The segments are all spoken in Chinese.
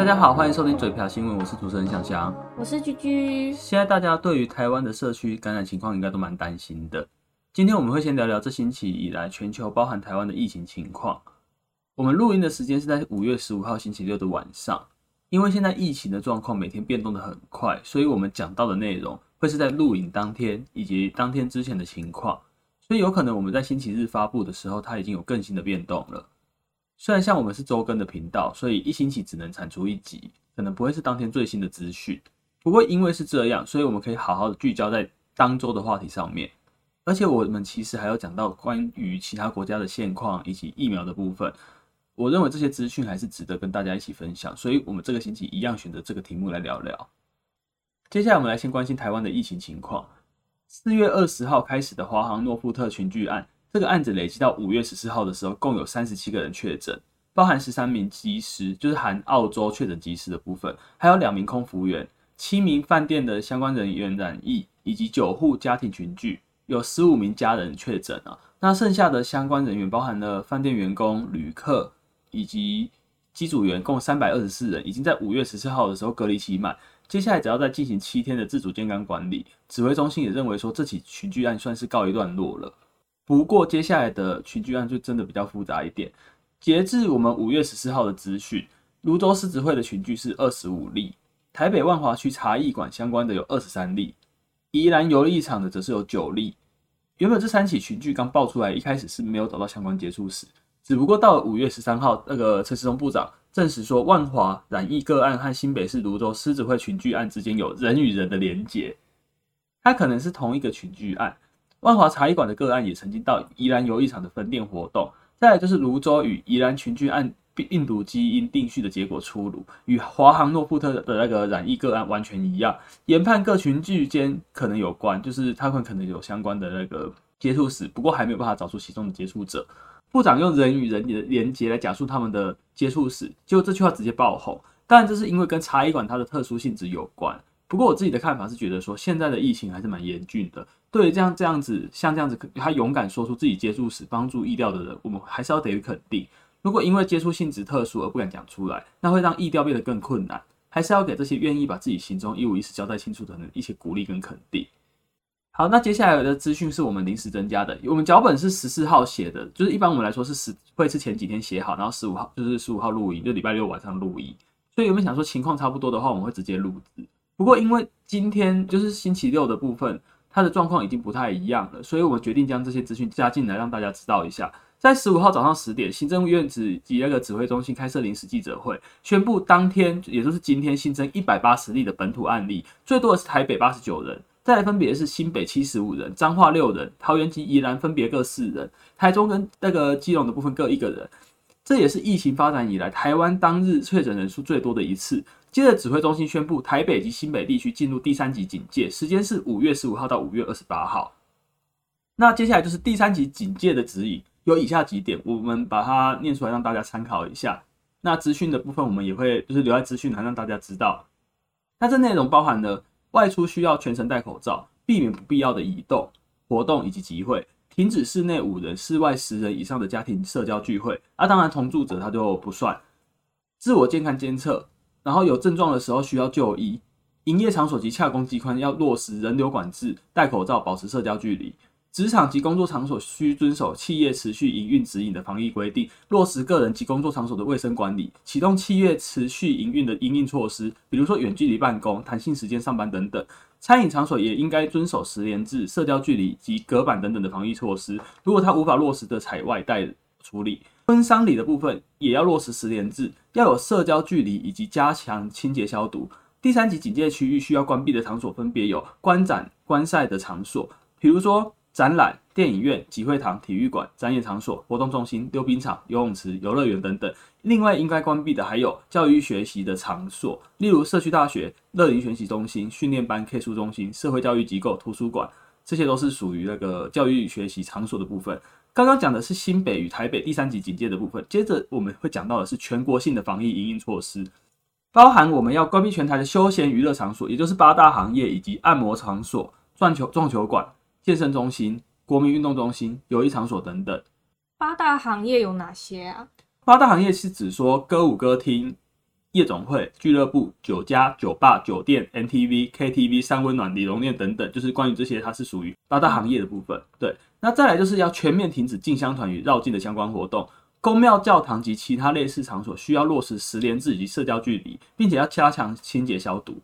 大家好，欢迎收听嘴瓢新闻，我是主持人翔翔，我是居居。现在大家对于台湾的社区感染情况应该都蛮担心的。今天我们会先聊聊这星期以来全球包含台湾的疫情情况。我们录音的时间是在5月15号星期六的晚上。因为现在疫情的状况每天变动得很快，所以我们讲到的内容会是在录影当天以及当天之前的情况，所以有可能我们在星期日发布的时候它已经有更新的变动了。虽然像我们是周更的频道，所以一星期只能产出一集，可能不会是当天最新的资讯。不过因为是这样，所以我们可以好好的聚焦在当周的话题上面。而且我们其实还有讲到关于其他国家的现况以及疫苗的部分，我认为这些资讯还是值得跟大家一起分享，所以我们这个星期一样选择这个题目来聊聊。接下来我们来先关心台湾的疫情情况。4月20号开始的华航诺富特群聚案，这个案子累积到5月14号的时候，共有37个人确诊，包含13名机师，就是含澳洲确诊机师的部分，还有2名空服员，7名饭店的相关人员染疫，以及9户家庭群聚，有15名家人确诊啊。那剩下的相关人员包含了饭店员工、旅客以及机组员，共324人已经在5月14号的时候隔离期满，接下来只要再进行7天的自主健康管理。指挥中心也认为说这起群聚案算是告一段落了。不过接下来的群聚案就真的比较复杂一点。截至我们5月14号的资讯，芦洲狮子会的群聚是25例，台北万华区茶艺馆相关的有23例，宜兰游艺场的则是有9例。原本这3起群聚刚爆出来，一开始是没有找到相关接触史，只不过到了5月13号，那个陈时中部长证实说，万华染疫个案和新北市芦洲狮子会群聚案之间有人与人的连结，它可能是同一个群聚案。万华茶艺馆的个案也曾经到宜兰游艺场的分店活动。再来就是芦洲与宜兰群聚案病毒基因定序的结果出炉，与华航诺富特的那个染疫个案完全一样，研判各群聚间可能有关，就是他们可能有相关的那个接触史，不过还没有办法找出其中的接触者。部长用人与人的连结来讲述他们的接触史，结果这句话直接爆红。当然这是因为跟茶艺馆它的特殊性质有关，不过我自己的看法是觉得说，现在的疫情还是蛮严峻的。对于这样子他勇敢说出自己接触史帮助疫调的人，我们还是要得予肯定。如果因为接触性质特殊而不敢讲出来，那会让疫调变得更困难，还是要给这些愿意把自己心中一五一十交代清楚的人一些鼓励跟肯定。好，那接下来的资讯是我们临时增加的。我们脚本是14号写的，就是一般我们来说是会是前几天写好，然后15号就是15号录音，就礼拜六晚上录音。所以原本想说情况差不多的话，我们会直接录制。不过因为今天就是星期六的部分，它的状况已经不太一样了，所以我们决定将这些资讯加进来，让大家知道一下。在15号早上10点，行政院及那个指挥中心开设临时记者会，宣布当天也就是今天新增180例的本土案例，最多的是台北89人。再来分别是新北75人、彰化6人、桃园及宜兰分别各4人，台中跟那个基隆的部分各1人。这也是疫情发展以来台湾当日确诊人数最多的一次。接着指挥中心宣布台北及新北地区进入第3级警戒，时间是5月15号到5月28号。那接下来就是第3级警戒的指引，有以下几点，我们把它念出来让大家参考一下。那资讯的部分我们也会就是留在资讯栏让大家知道。那这内容包含了外出需要全程戴口罩，避免不必要的移动、活动以及集会，停止室内5人、室外10人以上的家庭社交聚会。当然同住者他就不算。自我健康监测，然后有症状的时候需要就医。营业场所及洽公机关要落实人流管制，戴口罩，保持社交距离。职场及工作场所需遵守企业持续营运指引的防疫规定，落实个人及工作场所的卫生管理，启动企业持续营运的因应措施，比如说远距离办公、弹性时间上班等等。餐饮场所也应该遵守10连制、社交距离及隔板等等的防疫措施，如果它无法落实的，采外带处理。婚丧礼的部分也要落实10连制，要有社交距离以及加强清洁消毒。第3级警戒区域需要关闭的场所分别有观展、观赛的场所，比如说展览、电影院、集会堂、体育馆、展演场所、活动中心、溜冰场、游泳池、游乐园等等。另外应该关闭的还有教育学习的场所，例如社区大学、乐龄学习中心、训练班、K 书中心、社会教育机构、图书馆，这些都是属于那个教育学习场所的部分。刚刚讲的是新北与台北第3级警戒的部分，接着我们会讲到的是全国性的防疫因应措施，包含我们要关闭全台的休闲娱乐场所，也就是8大行业以及按摩场所、撞球馆、健身中心、国民运动中心、游艺场所等等。8大行业有哪些啊？8大行业是指说歌舞歌厅、夜总会、俱乐部、酒家、酒吧、酒店、MTV、KTV、三温暖、理容店等等，就是关于这些，它是属于八大行业的部分。对，那再来就是要全面停止进香团与绕境的相关活动。公庙、教堂及其他类似场所需要落实10连制以及社交距离，并且要加强清洁消毒。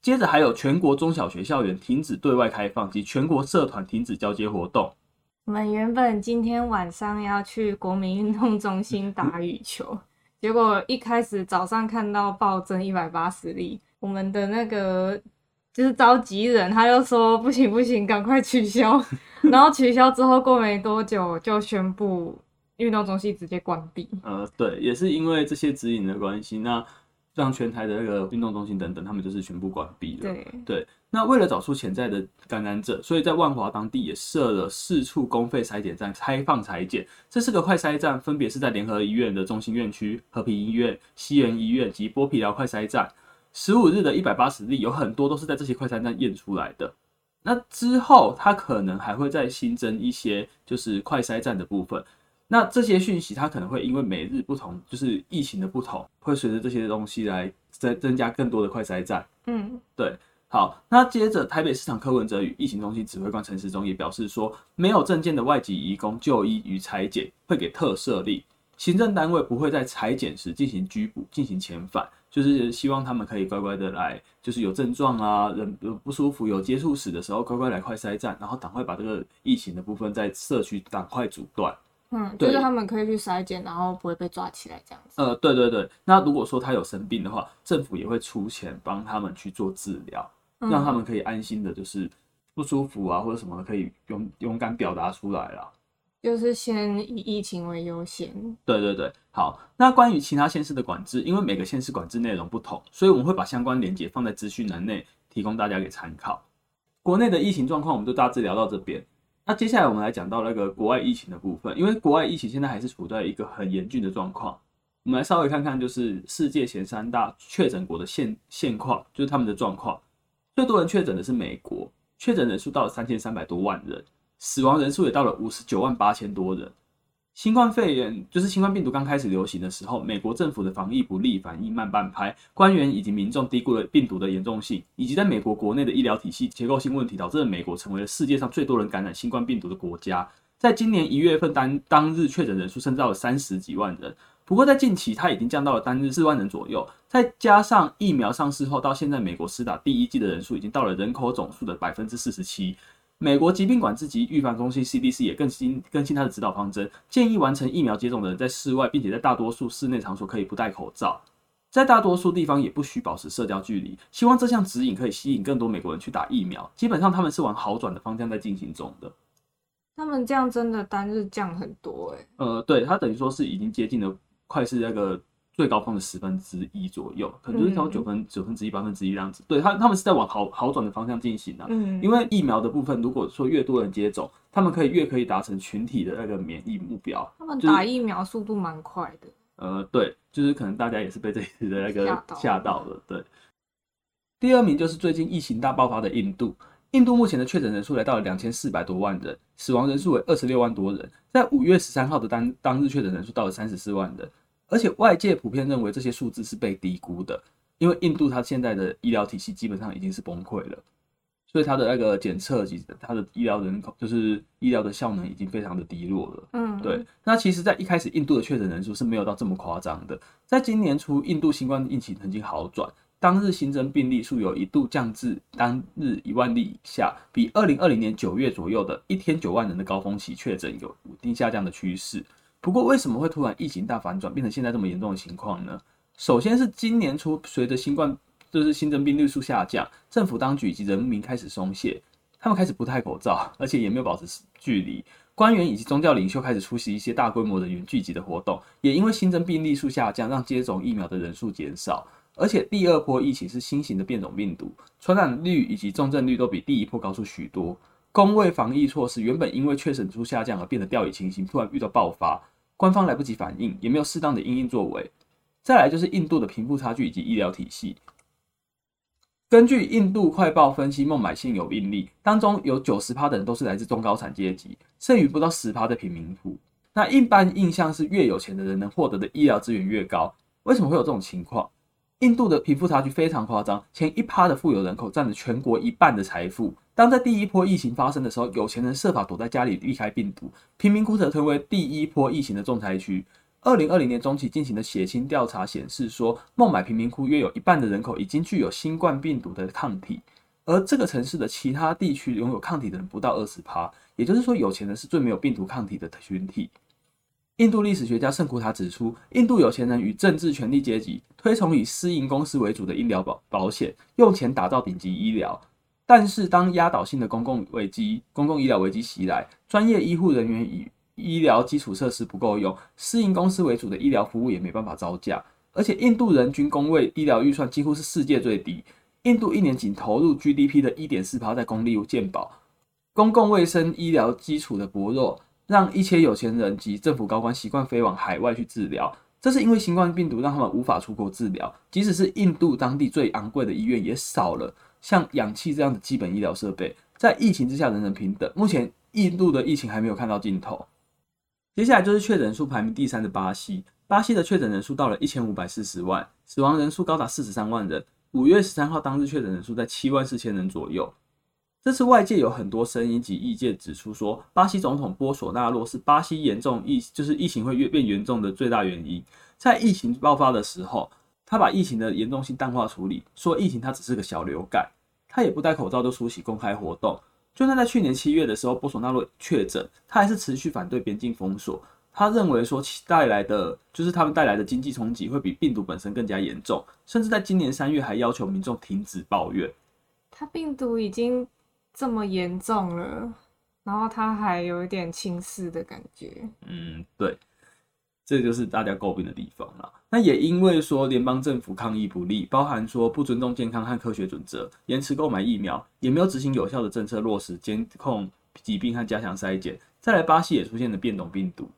接着还有全国中小学校园停止对外开放及全国社团停止交接活动。我们原本今天晚上要去国民运动中心打羽球，结果一开始早上看到暴增180例，我们的那个就是召集人他就说不行不行，赶快取消。然后取消之后过没多久就宣布运动中心直接关闭。对，也是因为这些指引的关系，那让全台的那个运动中心等等，他们就是全部关闭了。对，那为了找出潜在的感染者，所以在万华当地也设了4处公费筛检站开放筛检。这4个快筛站分别是在联合医院的中心院区、和平医院、西园医院及剥皮寮快筛站。15日的180例有很多都是在这些快筛站验出来的。那之后他可能还会再新增一些就是快筛站的部分。那这些讯息它可能会因为每日不同，就是疫情的不同，会随着这些东西来增加更多的快筛站。对，好，那接着台北市长柯文哲与疫情中心指挥官陈时中也表示说，没有证件的外籍移工就医与采检会给特赦令，行政单位不会在采检时进行拘捕、进行遣返，就是希望他们可以乖乖的来，就是有症状啊、人不舒服、有接触史的时候，乖乖来快筛站，然后赶快把这个疫情的部分在社区赶快阻断。就是他们可以去筛检，然后不会被抓起来这样子。对，那如果说他有生病的话，政府也会出钱帮他们去做治疗，让他们可以安心的，就是不舒服啊或者什么可以勇敢表达出来啦。就是先以疫情为优先。对，好，那关于其他县市的管制，因为每个县市管制内容不同，所以我们会把相关连结放在资讯栏内，提供大家给参考。国内的疫情状况我们就大致聊到这边。那接下来我们来讲到那个国外疫情的部分，因为国外疫情现在还是处在一个很严峻的状况。我们来稍微看看，就是世界前3大确诊国的现况，就是他们的状况。最多人确诊的是美国，确诊人数到了3300多万人，死亡人数也到了598000多人。新冠肺炎就是新冠病毒刚开始流行的时候，美国政府的防疫不力、反应慢半拍，官员以及民众低估了病毒的严重性，以及在美国国内的医疗体系结构性问题，导致了美国成为了世界上最多人感染新冠病毒的国家。在今年1月份当日确诊人数升到了30几万人，不过在近期它已经降到了单日4万人左右，再加上疫苗上市后到现在美国施打第一剂的人数已经到了人口总数的 47%。美国疾病管制及预防中心 CDC 也更新它的指导方针，建议完成疫苗接种的人在室外，并且在大多数室内场所可以不戴口罩，在大多数地方也不需保持社交距离。希望这项指引可以吸引更多美国人去打疫苗。基本上他们是往好转的方向在进行中的。他们这样真的单日降很多欸。对，它等于说是已经接近了快是那个最高峰的1/10左右，可能就是超9分之1、1/8这样子。对，他们是在往好转的方向进行啊。因为疫苗的部分，如果说越多人接种，他们越可以达成群体的那个免疫目标。他们打疫苗速度蛮快的。对，就是可能大家也是被这一次的那个吓到了。对，第2名就是最近疫情大爆发的印度。印度目前的确诊人数来到了2400多万人，死亡人数为26万多人，在5月13号的当日确诊人数到了34万人。而且外界普遍认为这些数字是被低估的，因为印度它现在的医疗体系基本上已经是崩溃了，所以它的那个检测及它的医疗人口，就是医疗的效能已经非常的低落了。对。那其实，在一开始印度的确诊人数是没有到这么夸张的，在今年初，印度新冠疫情曾经好转，当日新增病例数有一度降至单日1万例以下，比2020年9月左右的一天9万人的高峰期确诊有稳定下降的趋势。不过为什么会突然疫情大反转，变成现在这么严重的情况呢？首先是今年初随着新增病例数下降，政府当局以及人民开始松懈，他们开始不戴口罩，而且也没有保持距离，官员以及宗教领袖开始出席一些大规模的云聚集的活动，也因为新增病例数下降，让接种疫苗的人数减少。而且第2波疫情是新型的变种病毒，传染率以及重症率都比第1波高出许多，公卫防疫措施原本因为确诊数下降而变得掉以轻心，突然遇到爆发，官方来不及反应，也没有适当的因应作为。再来就是印度的贫富差距以及医疗体系。根据印度快报分析，孟买现有病例当中有 90% 的人都是来自中高产阶级，剩余不到 10% 的贫民窟。那一般印象是越有钱的人能获得的医疗资源越高，为什么会有这种情况？印度的贫富差距非常夸张，前 1% 的富有人口占了全国一半的财富。当在第一波疫情发生的时候，有钱人设法躲在家里避开病毒，贫民窟则成为第一波疫情的重灾区。2020年中期进行的血清调查显示说，孟买贫民窟约有一半的人口已经具有新冠病毒的抗体，而这个城市的其他地区拥有抗体的人不到 20%， 也就是说有钱人是最没有病毒抗体的群体。印度历史学家圣库塔指出，印度有钱人与政治权力阶级推崇以私营公司为主的医疗保险，用钱打造顶级医疗。但是当压倒性的公共医疗危机袭来，专业医护人员与医疗基础设施不够用，私营公司为主的医疗服务也没办法招架。而且印度人均公卫医疗预算几乎是世界最低，印度一年仅投入 GDP 的 1.4% 在公立健保。公共卫生医疗基础的薄弱让一些有钱人及政府高官习惯飞往海外去治疗，这是因为新冠病毒让他们无法出国治疗，即使是印度当地最昂贵的医院也少了像氧气这样的基本医疗设备。在疫情之下人人平等，目前印度的疫情还没有看到尽头。接下来就是确诊人数排名第3的巴西，巴西的确诊人数到了1540万，死亡人数高达43万人，5月13号当日确诊人数在74000人左右。这次外界有很多声音及意见指出说，巴西总统波索纳洛是巴西疫情会越变严重的最大原因。在疫情爆发的时候，他把疫情的严重性淡化处理，说疫情它只是个小流感，他也不戴口罩就出席公开活动。就算在去年7月的时候波索纳洛确诊，他还是持续反对边境封锁，他认为说他们带来的经济冲击会比病毒本身更加严重，甚至在今年3月还要求民众停止抱怨。他病毒已经这么严重了，然后他还有一点轻视的感觉。对，这就是大家诟病的地方啦。那也因为说联邦政府抗疫不力，包含说不尊重健康和科学准则，延迟购买疫苗，也没有执行有效的政策落实监控疾病和加强筛检。再来，巴西也出现了变种病毒，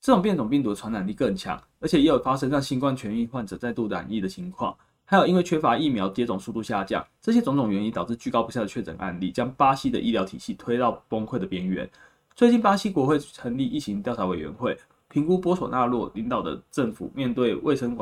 这种变种病毒的传染力更强，而且也有发生让新冠痊愈患者再度染疫的情况。还有因为缺乏疫苗接种速度下降，这些种种原因导致居高不下的确诊案例将巴西的医疗体系推到崩溃的边缘。最近巴西国会成立疫情调查委员会，评估波索纳洛领导的政府面对卫生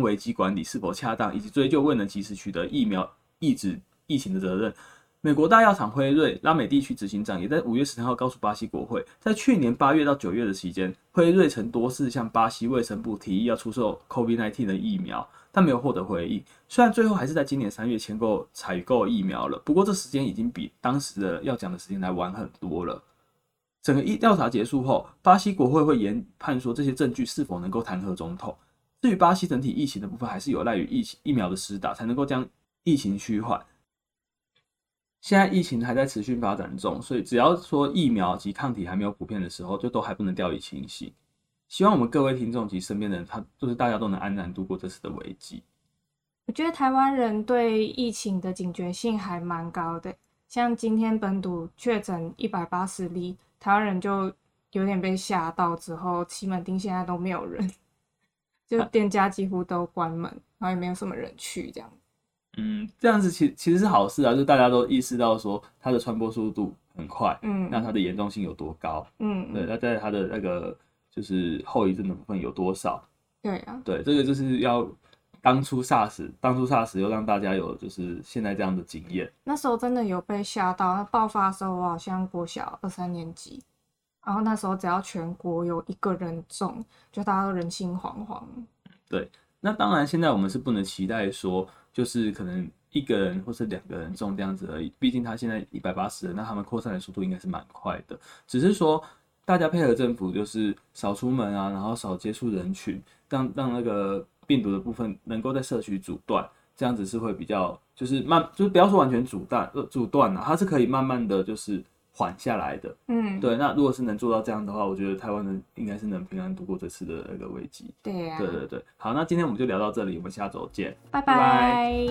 危机管理是否恰当，以及追究未能及时取得疫苗抑制疫情的责任。美国大药厂辉瑞拉美地区执行长也在5月13号告诉巴西国会，在去年8月到9月的期间，辉瑞曾多次向巴西卫生部提议要出售 COVID-19 的疫苗，但没有获得回应。虽然最后还是在今年3月采购疫苗了，不过这时间已经比当时的要讲的时间来晚很多了。整个调查结束后，巴西国会会研判说这些证据是否能够弹劾总统。至于巴西整体疫情的部分，还是有赖于疫苗的施打才能够将疫情趋缓。现在疫情还在持续发展中，所以只要说疫苗及抗体还没有普遍的时候，就都还不能掉以轻心。希望我们各位听众及身边的人，大家都能安然度过这次的危机。我觉得台湾人对疫情的警觉性还蛮高的，像今天本土确诊180例，台湾人就有点被吓到，之后西门町现在都没有人，就店家几乎都关门，然后也没有什么人去这样。这样子其实是好事啊，就大家都意识到说它的传播速度很快，那它的严重性有多高，对，那在它的那个就是后遗症的部分有多少，对啊，对，这个就是要当初 SARS 又让大家有就是现在这样的经验。那时候真的有被吓到，那爆发的时候我好像国小2-3年级，然后那时候只要全国有一个人中，就大家都人心惶惶。对，那当然现在我们是不能期待说就是可能一个人或是2个人中这样子而已，毕竟他现在180人，那他们扩散的速度应该是蛮快的。只是说大家配合政府，就是少出门啊，然后少接触人群，让那个病毒的部分能够在社区阻断，这样子是会比较就是不要说完全阻断啊，它是可以慢慢的就是缓下来的。对，那如果是能做到这样的话，我觉得台湾人应该是能平安度过这次的那个危机。对啊，对对对。好，那今天我们就聊到这里，我们下周见，拜拜。